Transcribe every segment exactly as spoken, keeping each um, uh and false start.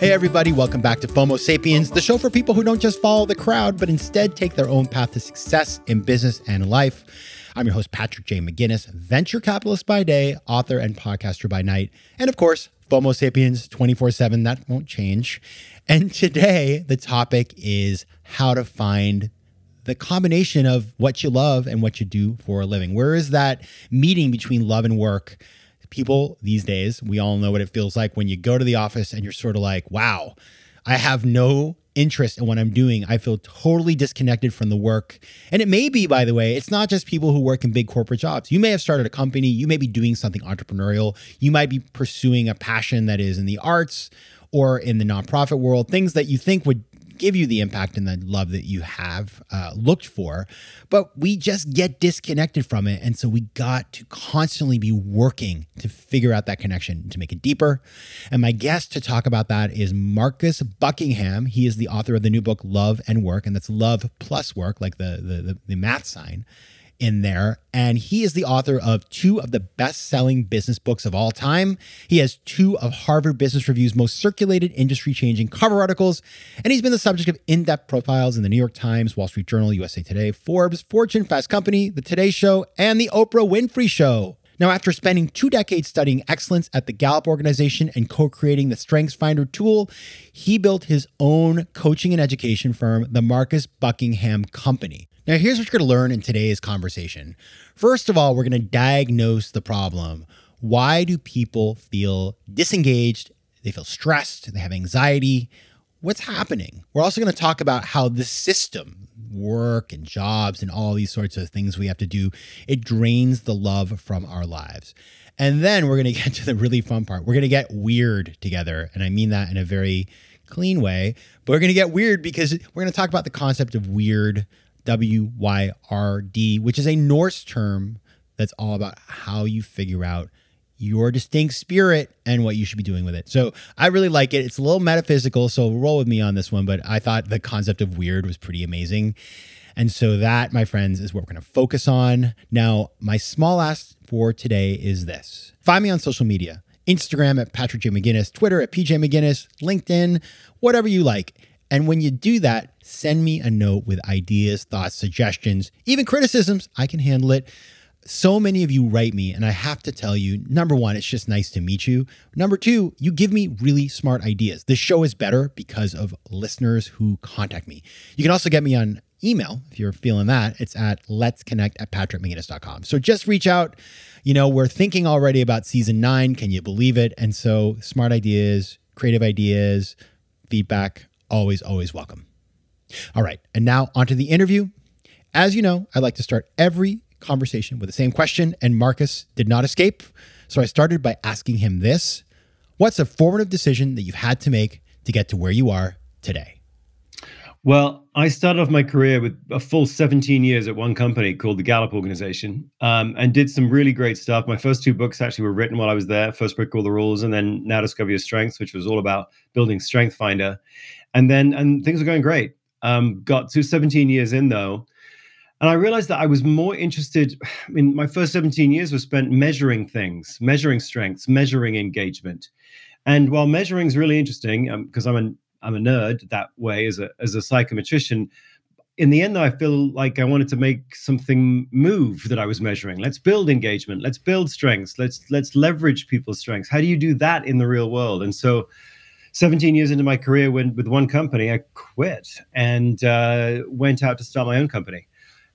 Hey everybody, welcome back to FOMO Sapiens, the show for people who don't just follow the crowd, but instead take their own path to success in business and life. I'm your host, Patrick J. McGinnis, venture capitalist by day, author and podcaster by night, and of course, FOMO Sapiens twenty-four seven, that won't change. And today, the topic is how to find the combination of what you love and what you do for a living. Where is that meeting between love and work? People these days, we all know what it feels like when you go to the office and you're sort of like, wow, I have no interest in what I'm doing. I feel totally disconnected from the work. And it may be, by the way, it's not just people who work in big corporate jobs. You may have started a company. You may be doing something entrepreneurial. You might be pursuing a passion that is in the arts or in the nonprofit world, things that you think would give you the impact and the love that you have uh, looked for, but we just get disconnected from it. And so we got to constantly be working to figure out that connection, to make it deeper. And my guest to talk about that is Marcus Buckingham. He is the author of the new book, Love and Work, and that's love plus work, like the, the, the, the math sign in there. And he is the author of two of the best-selling business books of all time. He has two of Harvard Business Review's most circulated, industry-changing cover articles. And he's been the subject of in-depth profiles in the New York Times, Wall Street Journal, U S A Today, Forbes, Fortune, Fast Company, The Today Show, and The Oprah Winfrey Show. Now, after spending two decades studying excellence at the Gallup organization and co-creating the StrengthsFinder tool, he built his own coaching and education firm, the Marcus Buckingham Company. Now, here's what you're going to learn in today's conversation. First of all, we're going to diagnose the problem. Why do people feel disengaged? They feel stressed. They have anxiety. What's happening? We're also going to talk about how the system, work and jobs and all these sorts of things we have to do, it drains the love from our lives. And then we're going to get to the really fun part. We're going to get weird together. And I mean that in a very clean way, but we're going to get weird because we're going to talk about the concept of weird, W Y R D, which is a Norse term that's all about how you figure out your distinct spirit and what you should be doing with it. So I really like it. It's a little metaphysical, so roll with me on this one, but I thought the concept of weird was pretty amazing. And so that, my friends, is what we're going to focus on. Now, my small ask for today is this. Find me on social media, Instagram at Patrick J. McGinnis, Twitter at P J McGinnis, LinkedIn, whatever you like. And when you do that, send me a note with ideas, thoughts, suggestions, even criticisms. I can handle it. So many of you write me, and I have to tell you, number one, it's just nice to meet you. Number two, you give me really smart ideas. This show is better because of listeners who contact me. You can also get me on email if you're feeling that. It's at letsconnect at patrick mcginnis dot com. So just reach out. You know, we're thinking already about season nine. Can you believe it? And so smart ideas, creative ideas, feedback, always, always welcome. All right. And now onto the interview. As you know, I like to start every conversation with the same question, and Marcus did not escape. So I started by asking him this. What's a formative decision that you've had to make to get to where you are today? Well, I started off my career with a full seventeen years at one company called the Gallup organization, um, and did some really great stuff. My first two books actually were written while I was there. First book, All the Rules, and then Now Discover Your Strengths, which was all about building StrengthsFinder. And then and things were going great. Um, got to seventeen years in, though, and I realized that I was more interested. I mean, my first seventeen years were spent measuring things, measuring strengths, measuring engagement. And while measuring is really interesting, because um, I'm an I'm a nerd that way as a as a psychometrician, in the end, though, I feel like I wanted to make something move that I was measuring. Let's build engagement. Let's build strengths. Let's let's leverage people's strengths. How do you do that in the real world? And so, seventeen years into my career when, with one company, I quit and uh, went out to start my own company.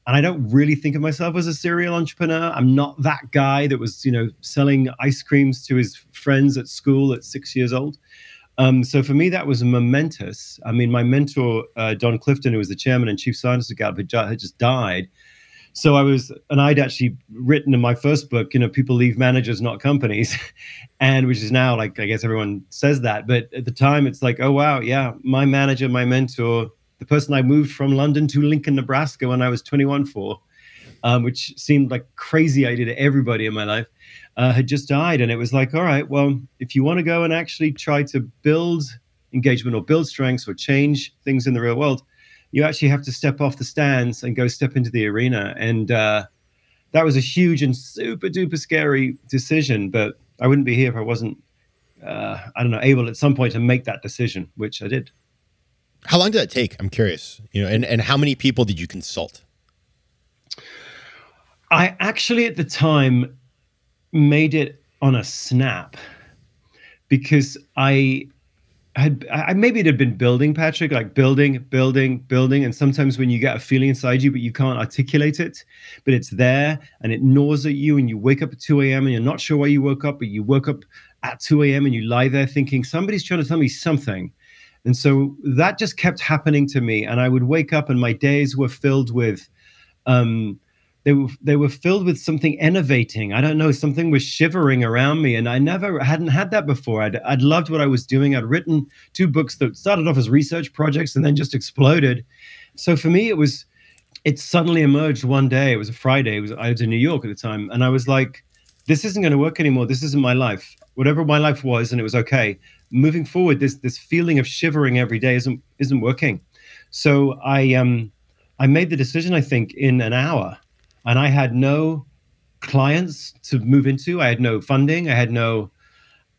And I don't really think of myself as a serial entrepreneur. I'm not that guy that was, you know, selling ice creams to his friends at school at six years old. Um, so for me, that was momentous. I mean, my mentor, uh, Don Clifton, who was the chairman and chief scientist of Gallup, had just died. So I was, and I'd actually written in my first book, you know, people leave managers, not companies, and which is now like, I guess everyone says that, but at the time it's like, oh, wow, yeah, my manager, my mentor, the person I moved from London to Lincoln, Nebraska when I was twenty-one for, um, which seemed like a crazy idea to everybody in my life, uh, had just died. And it was like, all right, well, if you want to go and actually try to build engagement or build strengths or change things in the real world, you actually have to step off the stands and go step into the arena. And uh, that was a huge and super duper scary decision. But I wouldn't be here if I wasn't, uh, I don't know, able at some point to make that decision, which I did. How long did that take? I'm curious. You know, and, and how many people did you consult? I actually at the time made it on a snap because I... Had, I, maybe it had been building, Patrick, like building, building, building. And sometimes when you get a feeling inside you, but you can't articulate it, but it's there and it gnaws at you and you wake up at two a.m. and you're not sure why you woke up, but you woke up at two a.m. and you lie there thinking, somebody's trying to tell me something. And so that just kept happening to me. And I would wake up and my days were filled with, um, they were they were filled with something enervating. I don't know, something was shivering around me, and I never hadn't had that before. I'd, I'd loved what I was doing. I'd written two books that started off as research projects and then just exploded. So for me, it was, it suddenly emerged one day. It was a Friday. It was, I was in New York at the time, and I was like, this isn't going to work anymore. This isn't my life. Whatever my life was, and it was okay. Moving forward, this this feeling of shivering every day isn't isn't working. So I um I made the decision, I think, in an hour. And I had no clients to move into. I had no funding. I had no,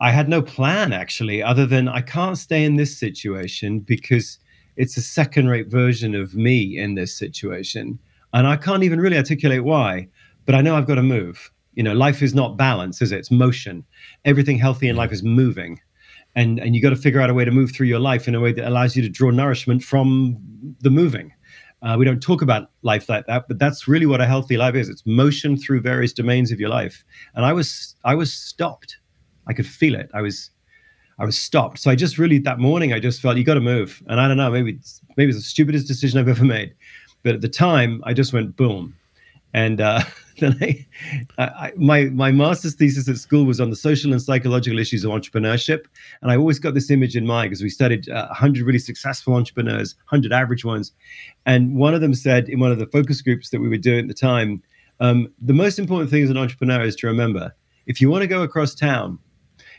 I had no plan actually, other than I can't stay in this situation because it's a second-rate version of me in this situation, and I can't even really articulate why. But I know I've got to move. You know, life is not balance, is it? It's motion. Everything healthy in life is moving, and and you got to figure out a way to move through your life in a way that allows you to draw nourishment from the moving. Uh, we don't talk about life like that, but that's really what a healthy life is. It's motion through various domains of your life. And I was, I was stopped. I could feel it. I was, I was stopped. So I just really, that morning, I just felt you got to move. And I don't know, maybe, it's, maybe it's the stupidest decision I've ever made, but at the time, I just went boom. And uh, then I, I, my my master's thesis at school was on the social and psychological issues of entrepreneurship, and I always got this image in mind because we studied uh, one hundred really successful entrepreneurs, one hundred average ones, and one of them said in one of the focus groups that we were doing at the time, um, the most important thing as an entrepreneur is to remember, if you want to go across town,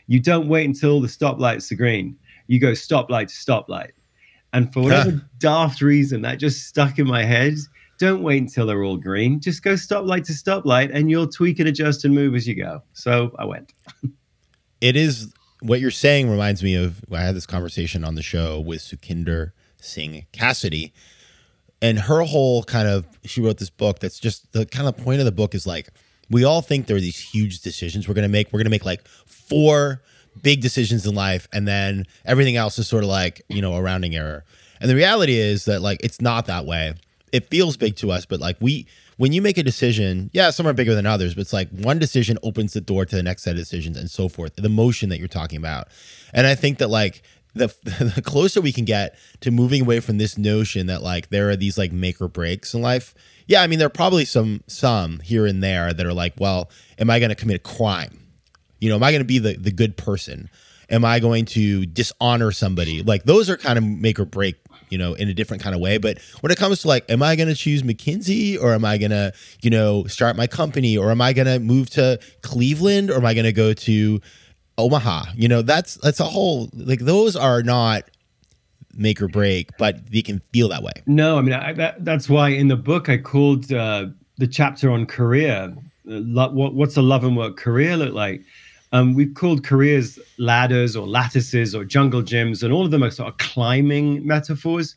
you don't wait until the stoplight's green. You go stoplight to stoplight, and for whatever huh. daft reason, that just stuck in my head. Don't wait until they're all green. Just go stoplight to stoplight, and you'll tweak and adjust and move as you go. So I went. It is, what you're saying reminds me of, I had this conversation on the show with Sukhinder Singh Cassidy, and her whole kind of, she wrote this book that's just, the kind of point of the book is like, we all think there are these huge decisions we're going to make. We're going to make like four big decisions in life, and then everything else is sort of like, you know, a rounding error. And the reality is that like, it's not that way. It feels big to us, but like we, when you make a decision, yeah, some are bigger than others, but it's like one decision opens the door to the next set of decisions and so forth, the motion that you're talking about. And I think that like the, the closer we can get to moving away from this notion that like there are these like make or breaks in life. Yeah, I mean, there are probably some, some here and there that are like, well, am I going to commit a crime? You know, am I going to be the, the good person? Am I going to dishonor somebody? Like those are kind of make or break, you know, in a different kind of way. But when it comes to like, am I going to choose McKinsey, or am I going to, you know, start my company, or am I going to move to Cleveland, or am I going to go to Omaha? You know, that's, that's a whole, like those are not make or break, but they can feel that way. No, I mean, I, that, that's why in the book I called uh, the chapter on career, uh, what, what's a love and work career look like? Um, we've called careers ladders or lattices or jungle gyms, and all of them are sort of climbing metaphors.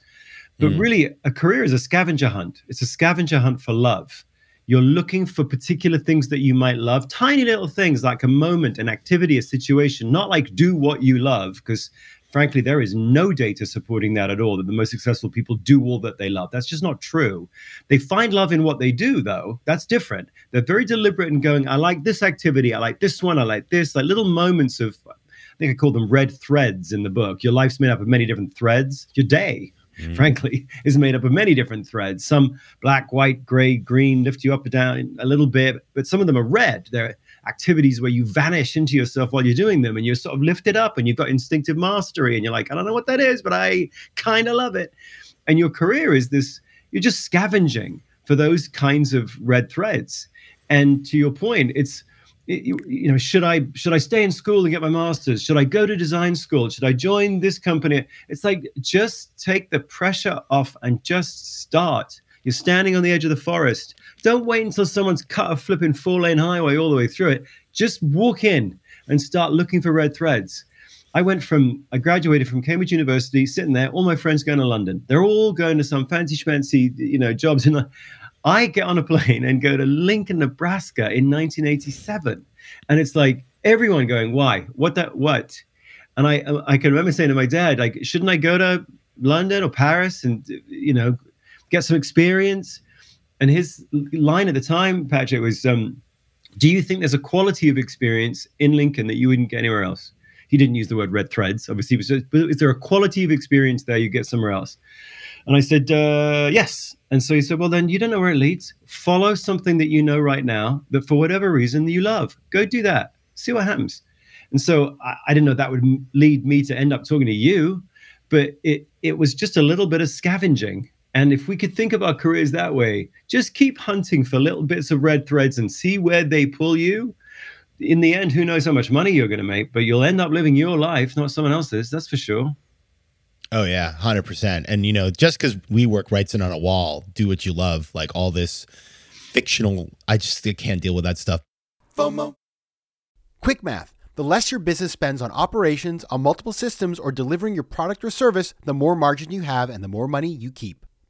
But mm. really, a career is a scavenger hunt. It's a scavenger hunt for love. You're looking for particular things that you might love, tiny little things like a moment, an activity, a situation, not like do what you love, because frankly, there is no data supporting that at all, that the most successful people do all that they love. That's just not true. They find love in what they do, though. That's different. They're very deliberate in going, I like this activity. I like this one. I like this. Like little moments of, I think I call them red threads in the book. Your life's made up of many different threads. Your day, mm. frankly, is made up of many different threads. Some black, white, gray, green, lift you up and down a little bit, but some of them are red. They're activities where you vanish into yourself while you're doing them, and you're sort of lifted up, and you've got instinctive mastery, and you're like, I don't know what that is, but I kind of love it. And your career is this, you're just scavenging for those kinds of red threads. And to your point, it's, it, you, you know, should I should I stay in school and get my master's? Should I go to design school? Should I join this company? It's like, just take the pressure off and just start. You're standing on the edge of the forest. Don't wait until someone's cut a flipping four-lane highway all the way through it. Just walk in and start looking for red threads. I went from, I graduated from Cambridge University, sitting there, all my friends going to London. They're all going to some fancy schmancy, you know, jobs. And I get on a plane and go to Lincoln, Nebraska in nineteen eighty-seven. And it's like, everyone going, why? What that, what? And I, I can remember saying to my dad, like, shouldn't I go to London or Paris and, you know, get some experience? And his line at the time, Patrick, was, um, do you think there's a quality of experience in Lincoln that you wouldn't get anywhere else? He didn't use the word red threads, obviously, but just, is there a quality of experience there you get somewhere else? And I said, uh, yes. And so he said, well, then you don't know where it leads. Follow something that you know right now that for whatever reason you love. Go do that. See what happens. And so I, I didn't know that would lead me to end up talking to you, but it it was just a little bit of scavenging. And if we could think of our careers that way, just keep hunting for little bits of red threads and see where they pull you. In the end, who knows how much money you're going to make, but you'll end up living your life, not someone else's. That's for sure. Oh, yeah, one hundred percent. And, you know, just because WeWork writes it on a wall, do what you love, like all this fictional, I just I can't deal with that stuff. FOMO. Quick math. The less your business spends on operations, on multiple systems, or delivering your product or service, the more margin you have and the more money you keep.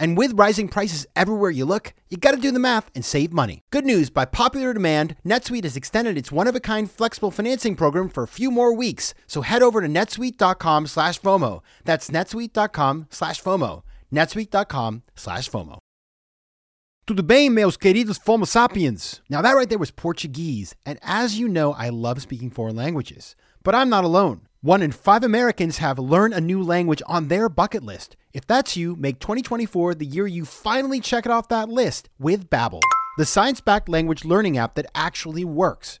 And with rising prices everywhere you look, you gotta do the math and save money. Good news, by popular demand, NetSuite has extended its one-of-a-kind flexible financing program for a few more weeks. So head over to netsuite.com slash FOMO. That's netsuite.com slash FOMO. netsuite.com slash FOMO. Tudo bem, meus queridos FOMO sapiens? Now that right there was Portuguese, and as you know, I love speaking foreign languages. But I'm not alone. One in five Americans have learned a new language on their bucket list. If that's you, make twenty twenty-four the year you finally check it off that list with Babbel, the science-backed language learning app that actually works.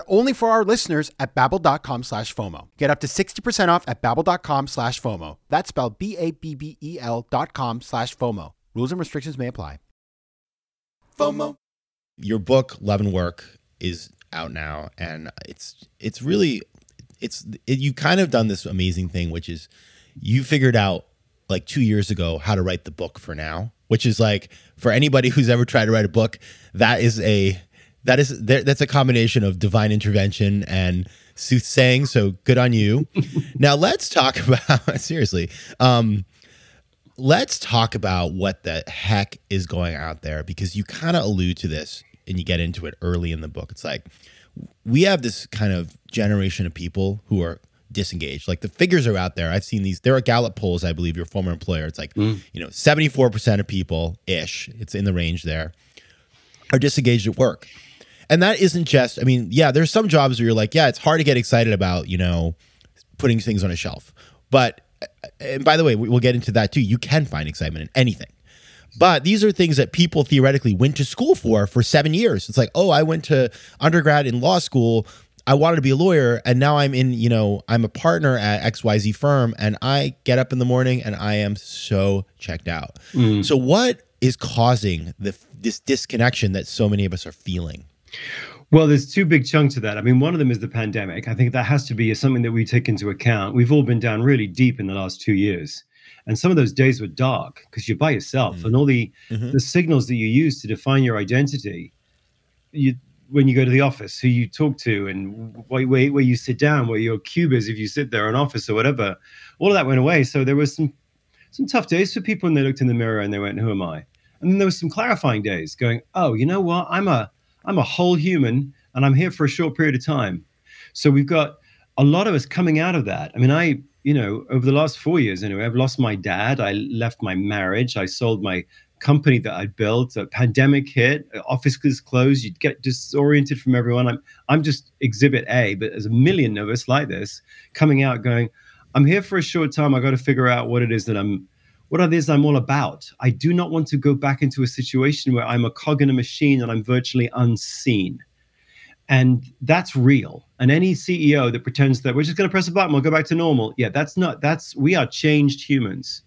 only for our listeners at babbel.com slash FOMO. Get up to sixty percent off at babbel.com slash FOMO. That's spelled B-A-B-B-E-L dot com slash FOMO. Rules and restrictions may apply. FOMO. Your book, Love and Work, is out now, and it's it's really, it's it, you kind of done this amazing thing, which is you figured out like two years ago how to write the book for now, which is like, for anybody who's ever tried to write a book, that is a, that is, that's a combination of divine intervention and soothsaying, so good on you. Now let's talk about, seriously, um, let's talk about what the heck is going out there, because you kind of allude to this and you get into it early in the book. It's like, we have this kind of generation of people who are disengaged. Like, the figures are out there. I've seen these. There are Gallup polls, I believe, your former employer. It's like, mm. you know, seventy-four percent of people-ish, it's in the range there, are disengaged at work. And that isn't just, I mean, yeah, there's some jobs where you're like, yeah, it's hard to get excited about, you know, putting things on a shelf. But, and by the way, we'll get into that too. You can find excitement in anything. But these are things that people theoretically went to school for for seven years. It's like, oh, I went to undergrad in law school. I wanted to be a lawyer, and now I'm in, you know, I'm a partner at X Y Z firm, and I get up in the morning and I am so checked out. Mm. So what is causing the, this disconnection that so many of us are feeling? Well, there's two big chunks of that. I mean, one of them is the pandemic. I think that has to be something that we take into account. We've all been down really deep in the last two years. And some of those days were dark because you're by yourself, mm-hmm. and all the, mm-hmm. the signals that you use to define your identity, you, when you go to the office, who you talk to, and where, where, where you sit down, where your cube is if you sit there, an office or whatever, all of that went away. So there was some some tough days for people when they looked in the mirror and they went, who am I? And then there was some clarifying days going, oh, you know what? I'm a I'm a whole human, and I'm here for a short period of time. So we've got a lot of us coming out of that. I mean, I, you know, over the last four years anyway, I've lost my dad. I left my marriage. I sold my company that I built. A pandemic hit. Offices closed. You'd get disoriented from everyone. I'm I'm just exhibit A, but there's a million of us like this coming out going, I'm here for a short time. I got to figure out what it is that I'm, what it is I'm all about. I do not want to go back into a situation where I'm a cog in a machine and I'm virtually unseen. And that's real. And any C E O that pretends that we're just going to press a button, we'll go back to normal. Yeah, that's not, that's, we are changed humans.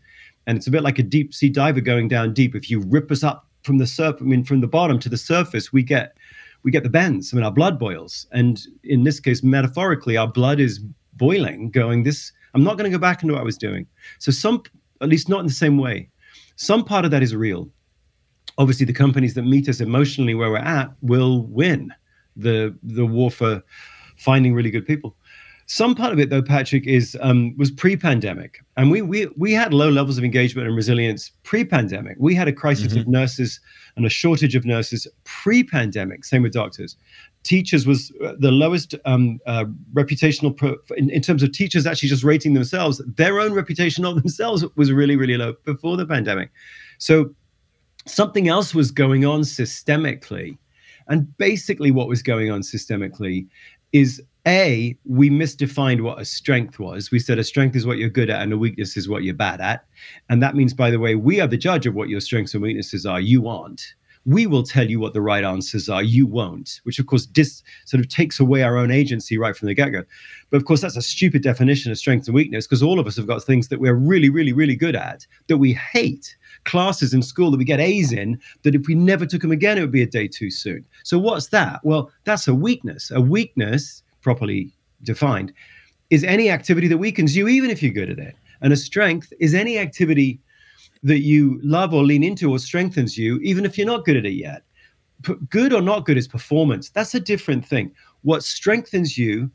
And it's a bit like a deep sea diver going down deep. If you rip us up from the surf, I mean, from the bottom to the surface, we get, we get the bends. I mean, our blood boils. And in this case, metaphorically, our blood is boiling, going this, I'm not going to go back into what I was doing. So some, at least not in the same way. Some part of that is real. Obviously, the companies that meet us emotionally where we're at will win the the war for finding really good people. Some part of it, though, Patrick, is um, was pre-pandemic. And we we we had low levels of engagement and resilience pre-pandemic. We had a crisis mm-hmm. of nurses and a shortage of nurses pre-pandemic, same with doctors. Teachers was the lowest um, uh, reputational, pro- in, in terms of teachers actually just rating themselves, their own reputation of themselves was really, really low before the pandemic. So something else was going on systemically. And basically what was going on systemically is, A, we misdefined what a strength was. We said a strength is what you're good at and a weakness is what you're bad at. And that means, by the way, we are the judge of what your strengths and weaknesses are. You aren't. We will tell you what the right answers are. You won't, which, of course, dis- sort of takes away our own agency right from the get-go. But, of course, that's a stupid definition of strength and weakness because all of us have got things that we're really, really, really good at that we hate. Classes in school that we get A's in, that if we never took them again, it would be a day too soon. So what's that? Well, that's a weakness. A weakness, properly defined, is any activity that weakens you, even if you're good at it. And a strength is any activity that you love or lean into or strengthens you, even if you're not good at it yet. P- good or not good is performance. That's a different thing. What strengthens you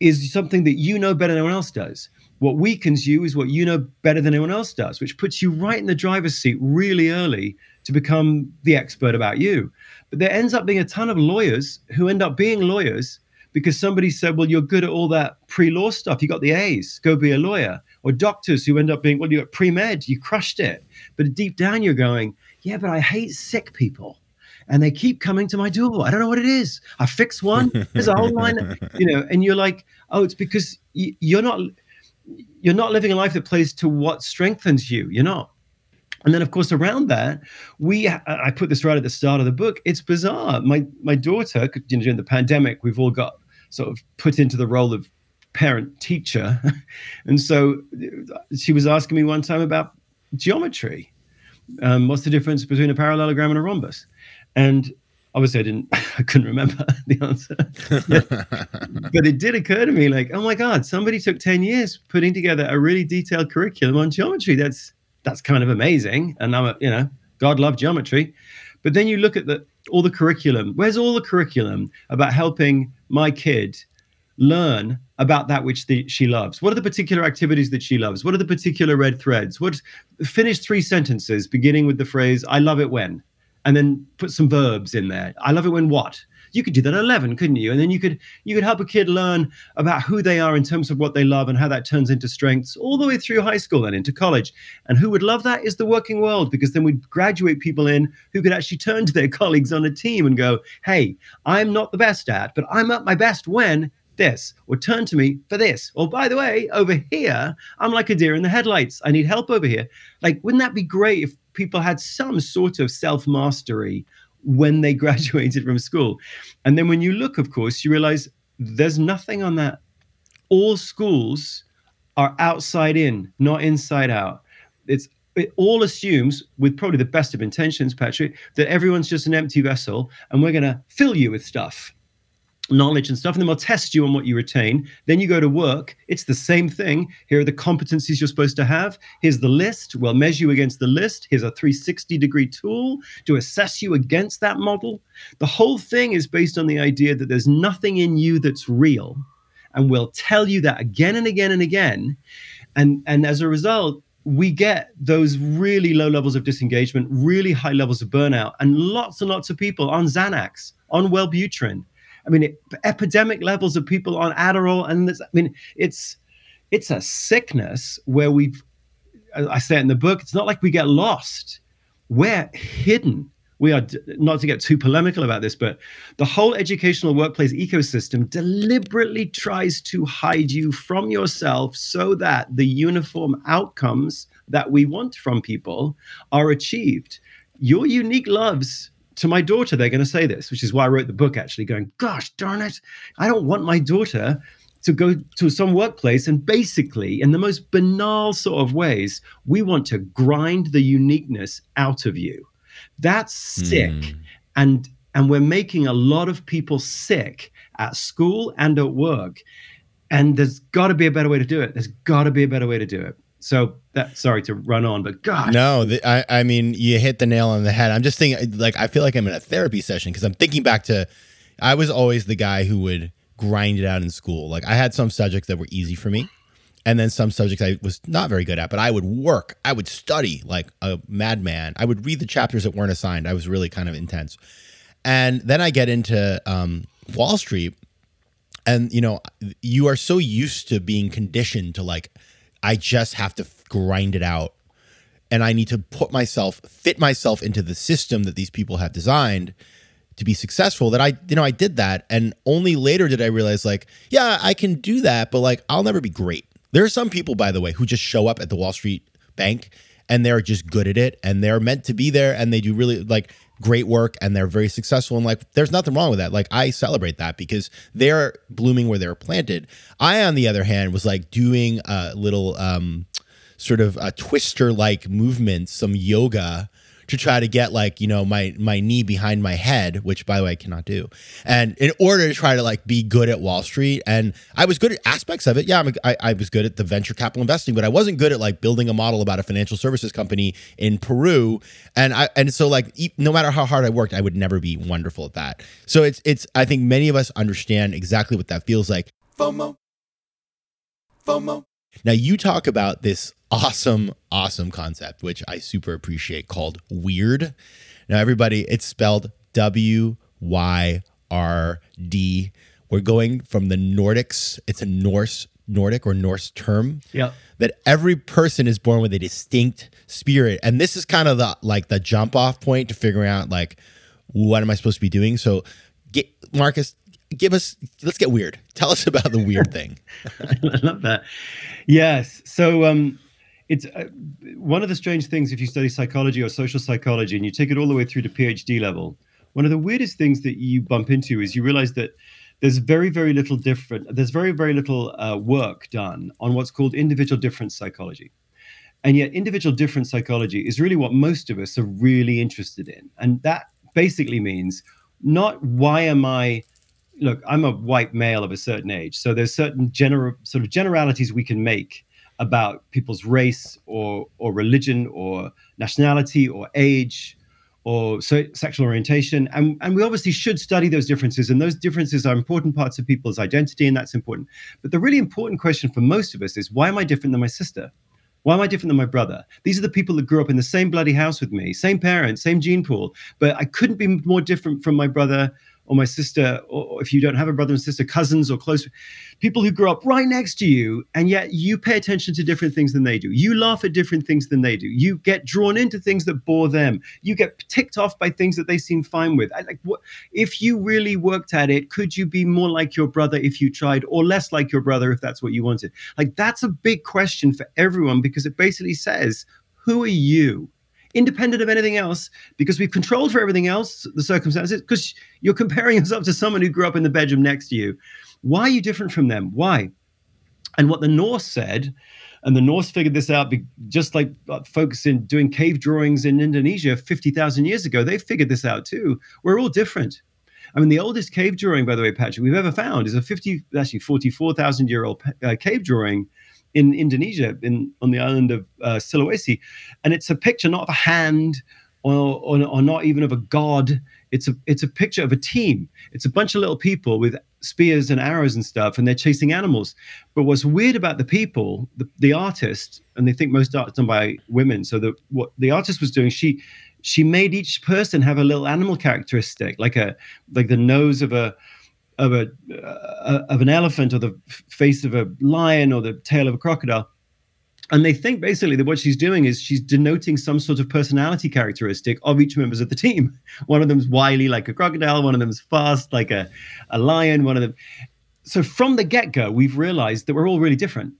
is something that you know better than anyone else does. What weakens you is what you know better than anyone else does, which puts you right in the driver's seat really early to become the expert about you. But there ends up being a ton of lawyers who end up being lawyers because somebody said, well, you're good at all that pre-law stuff. You got the A's, go be a lawyer. Or doctors who end up being, well, you're pre-med, you crushed it. But deep down you're going, yeah, but I hate sick people. And they keep coming to my door. I don't know what it is. I fix one. There's a whole line, you know, and you're like, oh, it's because y- you're not... You're not living a life that plays to what strengthens you. You're not. And then, of course, around that, we I put this right at the start of the book. It's bizarre. My my daughter, you know, during the pandemic, we've all got sort of put into the role of parent teacher. And so she was asking me one time about geometry. Um, what's the difference between a parallelogram and a rhombus? And obviously, I didn't. I couldn't remember the answer, but it did occur to me, like, oh my God, somebody took ten years putting together a really detailed curriculum on geometry. That's that's kind of amazing, and I'm, a, you know, God love geometry. But then you look at the all the curriculum. Where's all the curriculum about helping my kid learn about that which the, she loves? What are the particular activities that she loves? What are the particular red threads? What finish three sentences beginning with the phrase "I love it when." And then put some verbs in there. I love it when what? You could do that at eleven, couldn't you? And then you could you could help a kid learn about who they are in terms of what they love and how that turns into strengths all the way through high school and into college. And who would love that is the working world, because then we'd graduate people in who could actually turn to their colleagues on a team and go, hey, I'm not the best at, but I'm at my best when this, or turn to me for this. Or by the way, over here, I'm like a deer in the headlights. I need help over here. Like, wouldn't that be great if people had some sort of self-mastery when they graduated from school. And then when you look, of course, you realize there's nothing on that. All schools are outside in, not inside out. It's It all assumes, with probably the best of intentions, Patrick, that everyone's just an empty vessel and we're going to fill you with stuff, knowledge and stuff, and then we'll test you on what you retain. Then you go to work. It's the same thing. Here are the competencies you're supposed to have. Here's the list. We'll measure you against the list. Here's a three sixty degree tool to assess you against that model. The whole thing is based on the idea that there's nothing in you that's real, and we'll tell you that again and again and again. And, and as a result, we get those really low levels of disengagement, really high levels of burnout, and lots and lots of people on Xanax, on Wellbutrin. I mean, it, epidemic levels of people on Adderall. And this, I mean, it's it's a sickness where we've, I say it in the book, it's not like we get lost. We're hidden. We are, not to get too polemical about this, but the whole educational workplace ecosystem deliberately tries to hide you from yourself so that the uniform outcomes that we want from people are achieved. Your unique loves, to my daughter, they're going to say this, which is why I wrote the book, actually, going, gosh, darn it, I don't want my daughter to go to some workplace and basically, in the most banal sort of ways, we want to grind the uniqueness out of you. That's sick. Mm. And and we're making a lot of people sick at school and at work. And there's got to be a better way to do it. There's got to be a better way to do it. So that, sorry to run on, but God. No, the, I, I mean, you hit the nail on the head. I'm just thinking, like, I feel like I'm in a therapy session because I'm thinking back to, I was always the guy who would grind it out in school. Like, I had some subjects that were easy for me. And then some subjects I was not very good at, but I would work. I would study like a madman. I would read the chapters that weren't assigned. I was really kind of intense. And then I get into um, Wall Street, and you know, you are so used to being conditioned to like, I just have to grind it out, and I need to put myself, fit myself into the system that these people have designed to be successful, that I, you know, I did that. And only later did I realize like, yeah, I can do that, but like, I'll never be great. There are some people, by the way, who just show up at the Wall Street bank and they're just good at it and they're meant to be there and they do really like great work and they're very successful. And like, there's nothing wrong with that. Like, I celebrate that because they're blooming where they're planted. I, on the other hand, was like doing a little um, sort of a twister like movement, some yoga to try to get like, you know, my my knee behind my head, which by the way, I cannot do. And in order to try to like be good at Wall Street. And I was good at aspects of it. Yeah, I'm a, I, I was good at the venture capital investing, but I wasn't good at like building a model about a financial services company in Peru. And I and so like, no matter how hard I worked, I would never be wonderful at that. So it's it's I think many of us understand exactly what that feels like. FOMO. FOMO. Now you talk about this awesome, awesome concept, which I super appreciate, called WYRD. Now, everybody, it's spelled W Y R D. We're going from the Nordics. It's a Norse, Nordic or Norse term. Yeah. That every person is born with a distinct spirit. And this is kind of the like the jump off point to figuring out like, what am I supposed to be doing? So get, Marcus, give us, let's get weird. Tell us about the WYRD thing. I love that. Yes. So, um, it's uh, one of the strange things if you study psychology or social psychology and you take it all the way through to PhD level, one of the weirdest things that you bump into is you realize that there's very, very little different, there's very, very little uh, work done on what's called individual difference psychology. And yet individual difference psychology is really what most of us are really interested in. And that basically means not why am I, look, I'm a white male of a certain age. So there's certain general sort of generalities we can make about people's race or or religion or nationality or age or so, sexual orientation. And, and we obviously should study those differences. And those differences are important parts of people's identity, and that's important. But the really important question for most of us is, why am I different than my sister? Why am I different than my brother? These are the people that grew up in the same bloody house with me, same parents, same gene pool. But I couldn't be more different from my brother or my sister, or if you don't have a brother and sister, cousins or close people who grew up right next to you, and yet you pay attention to different things than they do. You laugh at different things than they do. You get drawn into things that bore them. You get ticked off by things that they seem fine with. I, like, what, if you really worked at it, could you be more like your brother if you tried, or less like your brother if that's what you wanted? Like, that's a big question for everyone because it basically says, who are you? independent of anything else, because we've controlled for everything else, the circumstances, because you're comparing yourself to someone who grew up in the bedroom next to you. Why are you different from them? Why? And what the Norse said, and the Norse figured this out, just like folks in doing cave drawings in Indonesia fifty thousand years ago, they figured this out too. We're all different. I mean, the oldest cave drawing, by the way, Patrick, we've ever found is a fifty, actually forty-four thousand year old uh, cave drawing in Indonesia, in on the island of uh, Sulawesi. And it's a picture not of a hand or, or, or not even of a god. It's a, it's a picture of a team. It's a bunch of little people with spears and arrows and stuff, and they're chasing animals. But what's weird about the people, the, the artist, and they think most art's done by women. So the, what the artist was doing, she... she made each person have a little animal characteristic, like a like the nose of a of a uh, of an elephant, or the face of a lion, or the tail of a crocodile. And they think basically that what she's doing is she's denoting some sort of personality characteristic of each members of the team. One of them's wily like a crocodile, one of them's fast like a a lion, one of them. So from the get-go, we've realized that we're all really different.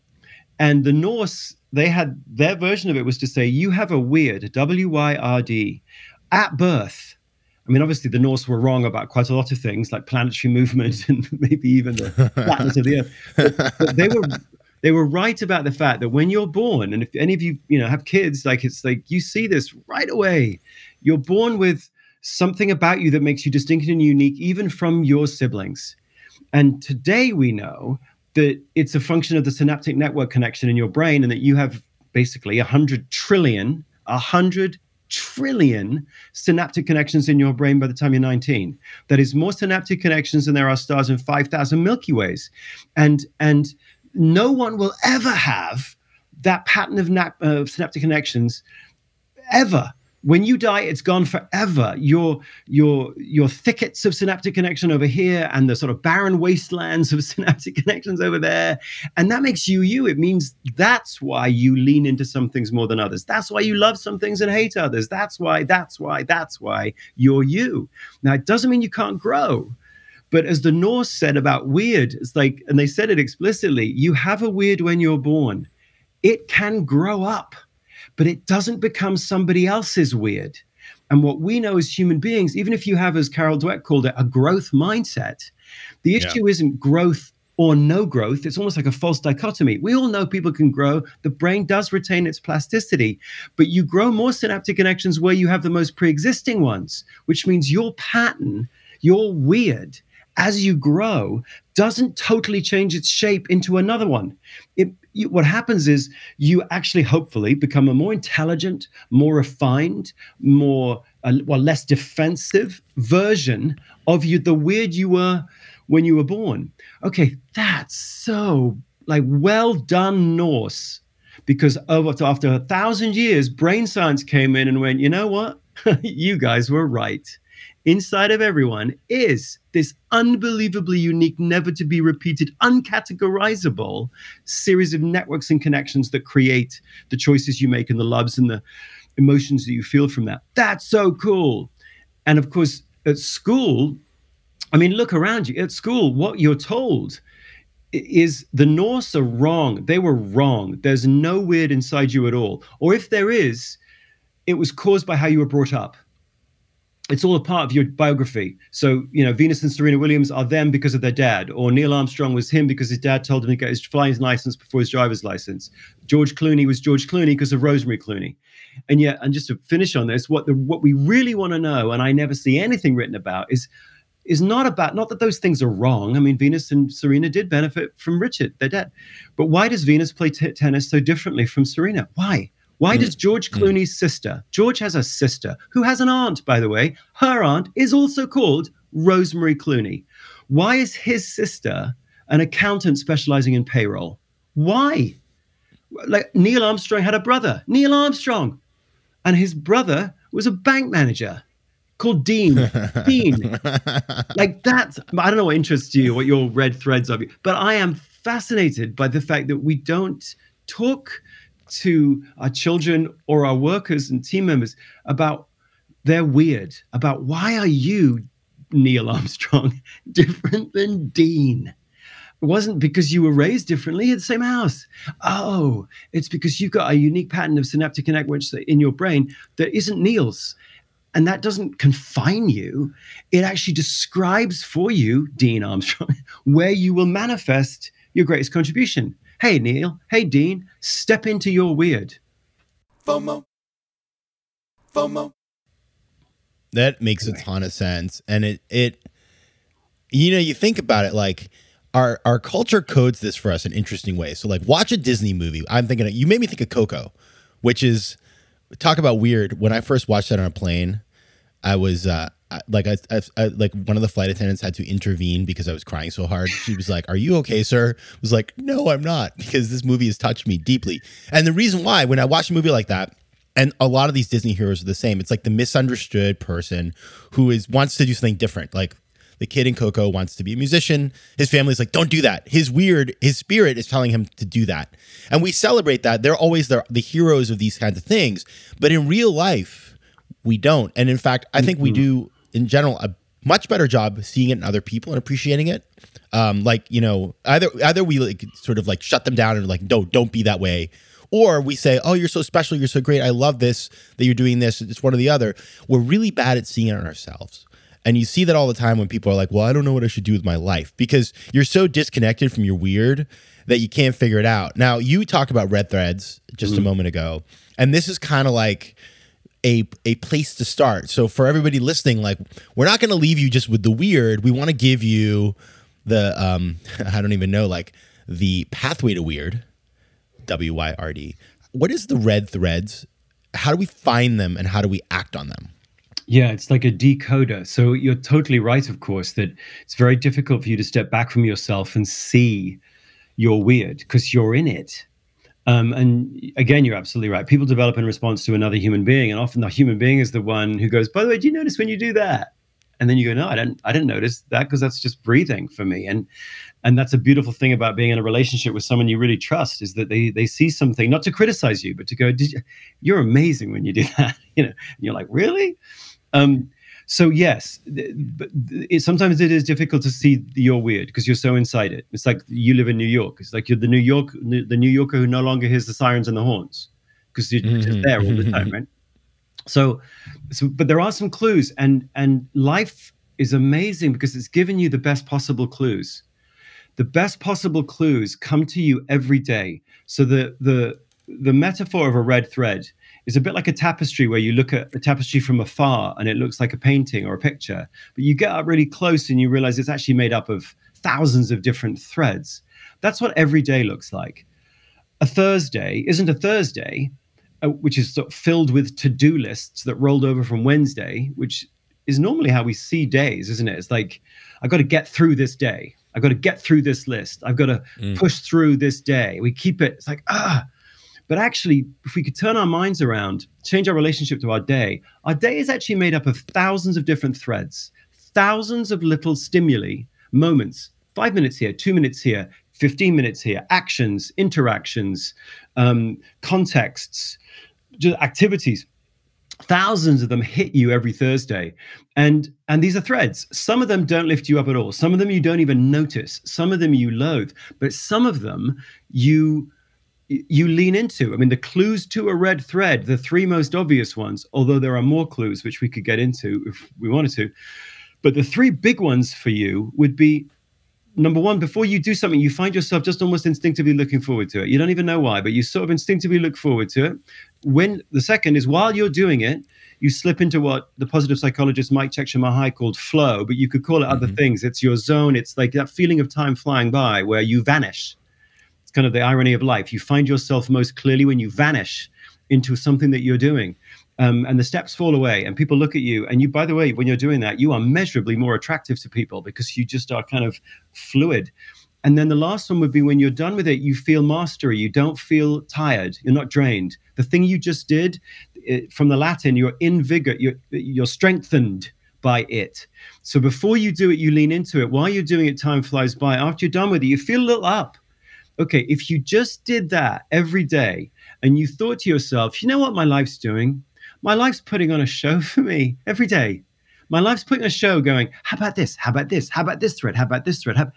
And the Norse, they had their version of it was to say, you have a weird, W Y R D, at birth. I mean, obviously, the Norse were wrong about quite a lot of things, like planetary movement and maybe even the flatness of the earth. But, but they were they were right about the fact that when you're born, and if any of you, you know, have kids, like it's like you see this right away. You're born with something about you that makes you distinct and unique, even from your siblings. And today we know that it's a function of the synaptic network connection in your brain, and that you have basically one hundred trillion synaptic connections in your brain by the time you're nineteen. That is more synaptic connections than there are stars in five thousand Milky Ways. And and no one will ever have that pattern of nap, uh, synaptic connections ever. When you die, it's gone forever. Your your your thickets of synaptic connection over here, and the sort of barren wastelands of synaptic connections over there. And that makes you you. It means that's why you lean into some things more than others. That's why you love some things and hate others. That's why, that's why, that's why you're you. Now, it doesn't mean you can't grow. But as the Norse said about weird, it's like, and they said it explicitly, you have a weird when you're born. It can grow up, but it doesn't become somebody else's weird. And what we know as human beings, even if you have, as Carol Dweck called it, a growth mindset, the issue yeah. isn't growth or no growth. It's almost like a false dichotomy. We all know people can grow. The brain does retain its plasticity, but you grow more synaptic connections where you have the most pre-existing ones, which means your pattern, your weird, as you grow, doesn't totally change its shape into another one. It, you, what happens is you actually hopefully become a more intelligent, more refined, more uh, well less defensive version of you, the weird you were when you were born. Okay, that's so like well done, Norse, because over after a thousand years, brain science came in and went, you know what, you guys were right. Inside of everyone is this unbelievably unique, never to be repeated, uncategorizable series of networks and connections that create the choices you make and the loves and the emotions that you feel from that. That's so cool. And of course, at school, I mean, look around you. At school, what you're told is the Norse are wrong. They were wrong. There's no weird inside you at all. Or if there is, it was caused by how you were brought up. It's all a part of your biography. So, you know, Venus and Serena Williams are them because of their dad, or Neil Armstrong was him because his dad told him to get his flying license before his driver's license. George Clooney was George Clooney because of Rosemary Clooney. And yet, and just to finish on this, what the, what we really want to know, and I never see anything written about, is is not about, not that those things are wrong. I mean, Venus and Serena did benefit from Richard, their dad. But why does Venus play t- tennis so differently from Serena? Why? Why does George Clooney's sister, George has a sister who has an aunt, by the way, her aunt is also called Rosemary Clooney. Why is his sister an accountant specializing in payroll? Why? Like Neil Armstrong had a brother, Neil Armstrong, and his brother was a bank manager called Dean. Dean. Like that's, I don't know what interests you, what your red threads are, but I am fascinated by the fact that we don't talk to our children or our workers and team members about their weird, about why are you, Neil Armstrong, different than Dean? It wasn't because you were raised differently at the same house. Oh, it's because you've got a unique pattern of synaptic connections in your brain that isn't Neil's. And that doesn't confine you. It actually describes for you, Dean Armstrong, where you will manifest your greatest contribution. Hey, Neil. Hey, Dean. Step into your weird. FOMO. FOMO. That makes anyway. a ton of sense. And it, it, you know, you think about it, like our, our culture codes this for us in interesting ways. So like watch a Disney movie. I'm thinking, you made me think of Coco, which is, talk about weird. When I first watched that on a plane, I was uh, like, I, I, I like one of the flight attendants had to intervene because I was crying so hard. She was like, "Are you okay, sir?" I was like, "No, I'm not," because this movie has touched me deeply. And the reason why, when I watch a movie like that, and a lot of these Disney heroes are the same. It's like the misunderstood person who is wants to do something different. Like the kid in Coco wants to be a musician. His family's like, "Don't do that." His weird, his spirit is telling him to do that. And we celebrate that. They're always the, the heroes of these kinds of things. But in real life, we don't. And in fact, I think we do, in general, a much better job seeing it in other people and appreciating it. Um, like, you know, either either we like sort of like shut them down and like, "No, don't be that way." Or we say, "Oh, you're so special, you're so great, I love this, that you're doing this." It's one or the other. We're really bad at seeing it on ourselves. And you see that all the time when people are like, "Well, I don't know what I should do with my life," because you're so disconnected from your weird that you can't figure it out. Now, you talked about red threads just mm. a moment ago, and this is kind of like a a place to start. So for everybody listening, like, we're not going to leave you just with the weird. We want to give you the, um, I don't even know, like the pathway to weird. W Y R D. What is the red threads? How do we find them and how do we act on them? Yeah, it's like a decoder. So you're totally right, of course, that it's very difficult for you to step back from yourself and see your weird because you're in it. Um, and again, you're absolutely right. People develop in response to another human being, and often the human being is the one who goes, "By the way, do you notice when you do that?" And then you go, "No, I don't, I didn't notice that because that's just breathing for me." And and that's a beautiful thing about being in a relationship with someone you really trust, is that they they see something, not to criticize you, but to go, Did you, "You're amazing when you do that." You know, and you're like, "Really?" Um, so yes, th- but it, sometimes it is difficult to see your weird because you're so inside it. It's like you live in New York. It's like you're the New York, the New Yorker who no longer hears the sirens and the horns because you're mm-hmm. just there all the time, right? So, so, but there are some clues, and and life is amazing because it's given you the best possible clues. The best possible clues come to you every day. So the the the metaphor of a red thread is a bit like a tapestry, where you look at a tapestry from afar and it looks like a painting or a picture, but you get up really close and you realize it's actually made up of thousands of different threads. That's what every day looks like. A Thursday isn't a Thursday, which is sort of filled with to-do lists that rolled over from Wednesday, which is normally how we see days, isn't it? It's like, I've got to get through this day. I've got to get through this list. I've got to mm. push through this day. We keep it, it's like, ah. But actually, if we could turn our minds around, change our relationship to our day, our day is actually made up of thousands of different threads, thousands of little stimuli, moments, five minutes here, two minutes here, fifteen minutes here, actions, interactions, um, contexts, just activities. Thousands of them hit you every Thursday. And, and these are threads. Some of them don't lift you up at all. Some of them you don't even notice. Some of them you loathe. But some of them you, you lean into. I mean, the clues to a red thread, the three most obvious ones, although there are more clues which we could get into if we wanted to. But the three big ones for you would be, number one, before you do something, you find yourself just almost instinctively looking forward to it. You don't even know why, but you sort of instinctively look forward to it. When the second is, while you're doing it, you slip into what the positive psychologist Mihaly Csikszentmihalyi called flow, but you could call it mm-hmm. other things. It's your zone. It's like that feeling of time flying by where you vanish. It's kind of the irony of life. You find yourself most clearly when you vanish into something that you're doing. Um, and the steps fall away and people look at you. And you, by the way, when you're doing that, you are measurably more attractive to people because you just are kind of fluid. And then the last one would be, when you're done with it, you feel mastery. You don't feel tired. You're not drained. The thing you just did, it, from the Latin, you're invigor, you're, you're strengthened by it. So before you do it, you lean into it. While you're doing it, time flies by. After you're done with it, you feel a little up. Okay, if you just did that every day and you thought to yourself, you know what my life's doing? My life's putting on a show for me every day. My life's putting a show going, how about this? How about this? How about this thread? How about this thread? How...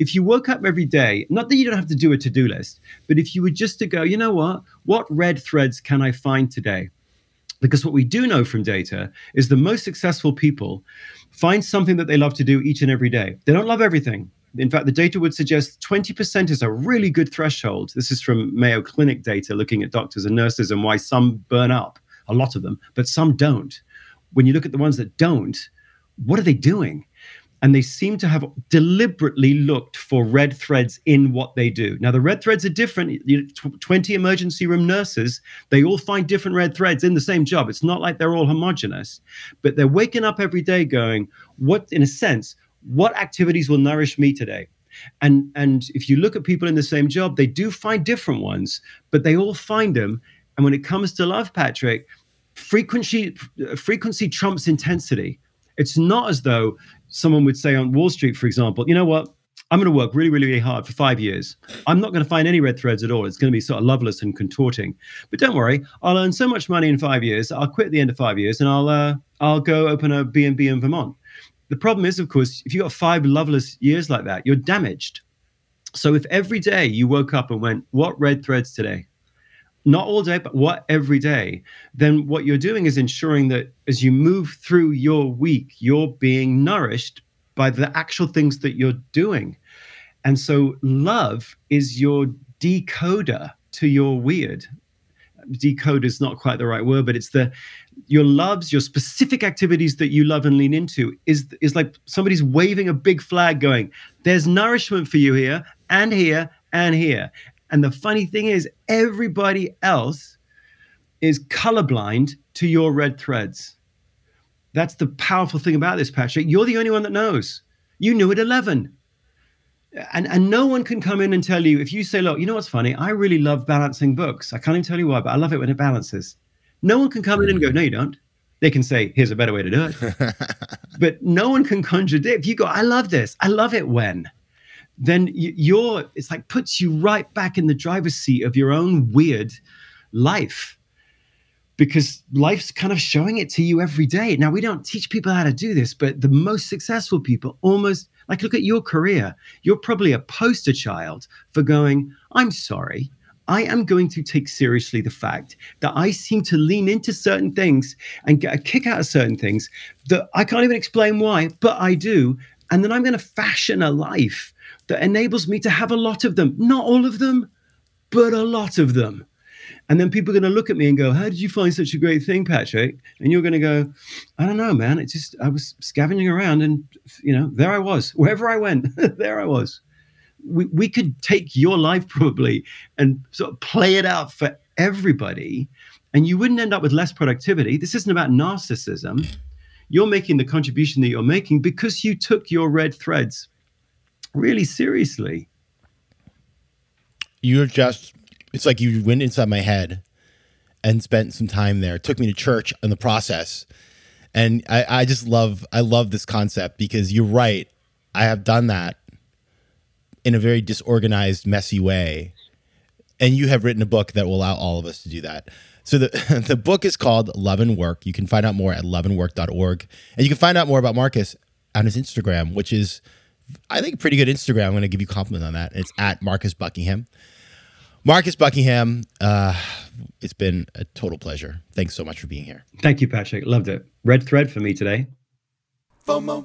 if you woke up every day, not that you don't have to do a to-do list, but if you were just to go, you know what, what red threads can I find today? Because what we do know from data is the most successful people find something that they love to do each and every day. They don't love everything. In fact, the data would suggest twenty percent is a really good threshold. This is from Mayo Clinic data looking at doctors and nurses and why some burn up, a lot of them, but some don't. When you look at the ones that don't, what are they doing? And they seem to have deliberately looked for red threads in what they do. Now, the red threads are different. twenty emergency room nurses, they all find different red threads in the same job. It's not like they're all homogenous, but they're waking up every day going, what, in a sense, what activities will nourish me today? And, and if you look at people in the same job, they do find different ones, but they all find them. And when it comes to love, Patrick, frequency, frequency trumps intensity. It's not as though someone would say on Wall Street, for example, you know what, I'm going to work really, really, really hard for five years. I'm not going to find any red threads at all. It's going to be sort of loveless and contorting. But don't worry, I'll earn so much money in five years. I'll quit at the end of five years and I'll uh, I'll go open a B and B in Vermont. The problem is, of course, if you've got five loveless years like that, you're damaged. So if every day you woke up and went, what red threads today? Not all day, but what every day, then what you're doing is ensuring that as you move through your week, you're being nourished by the actual things that you're doing. And so love is your decoder to your WYRD. Decode is not quite the right word, but it's the your loves, your specific activities that you love and lean into is is like somebody's waving a big flag going, there's nourishment for you here and here and here. And the funny thing is, everybody else is colorblind to your red threads. That's the powerful thing about this, Patrick. You're the only one that knows. You knew at eleven. And and no one can come in and tell you, if you say, look, you know what's funny? I really love balancing books. I can't even tell you why, but I love it when it balances. No one can come in and go, no, you don't. They can say, here's a better way to do it. But no one can contradict. You go, I love this. I love it when. Then you're, it's like puts you right back in the driver's seat of your own WYRD life, because life's kind of showing it to you every day. Now, we don't teach people how to do this, but the most successful people almost, like look at your career, you're probably a poster child for going, I'm sorry, I am going to take seriously the fact that I seem to lean into certain things and get a kick out of certain things that I can't even explain why, but I do. And then I'm going to fashion a life that enables me to have a lot of them. Not all of them, but a lot of them. And then people are going to look at me and go, how did you find such a great thing, Patrick? And you're going to go, I don't know, man. It's just, I was scavenging around and, you know, there I was. Wherever I went, there I was. We we could take your life probably and sort of play it out for everybody. And you wouldn't end up with less productivity. This isn't about narcissism. You're making the contribution that you're making because you took your red threads really seriously. You're just, it's like you went inside my head and spent some time there. It took me to church in the process. And I, I just love, I love this concept because you're right. I have done that in a very disorganized, messy way. And you have written a book that will allow all of us to do that. So the the book is called Love and Work. You can find out more at love and work dot org. And you can find out more about Marcus on his Instagram, which is, I think, a pretty good Instagram. I'm going to give you a compliment on that. It's at Marcus Buckingham. Marcus Buckingham, uh, it's been a total pleasure. Thanks so much for being here. Thank you, Patrick. Loved it. Red thread for me today. FOMO.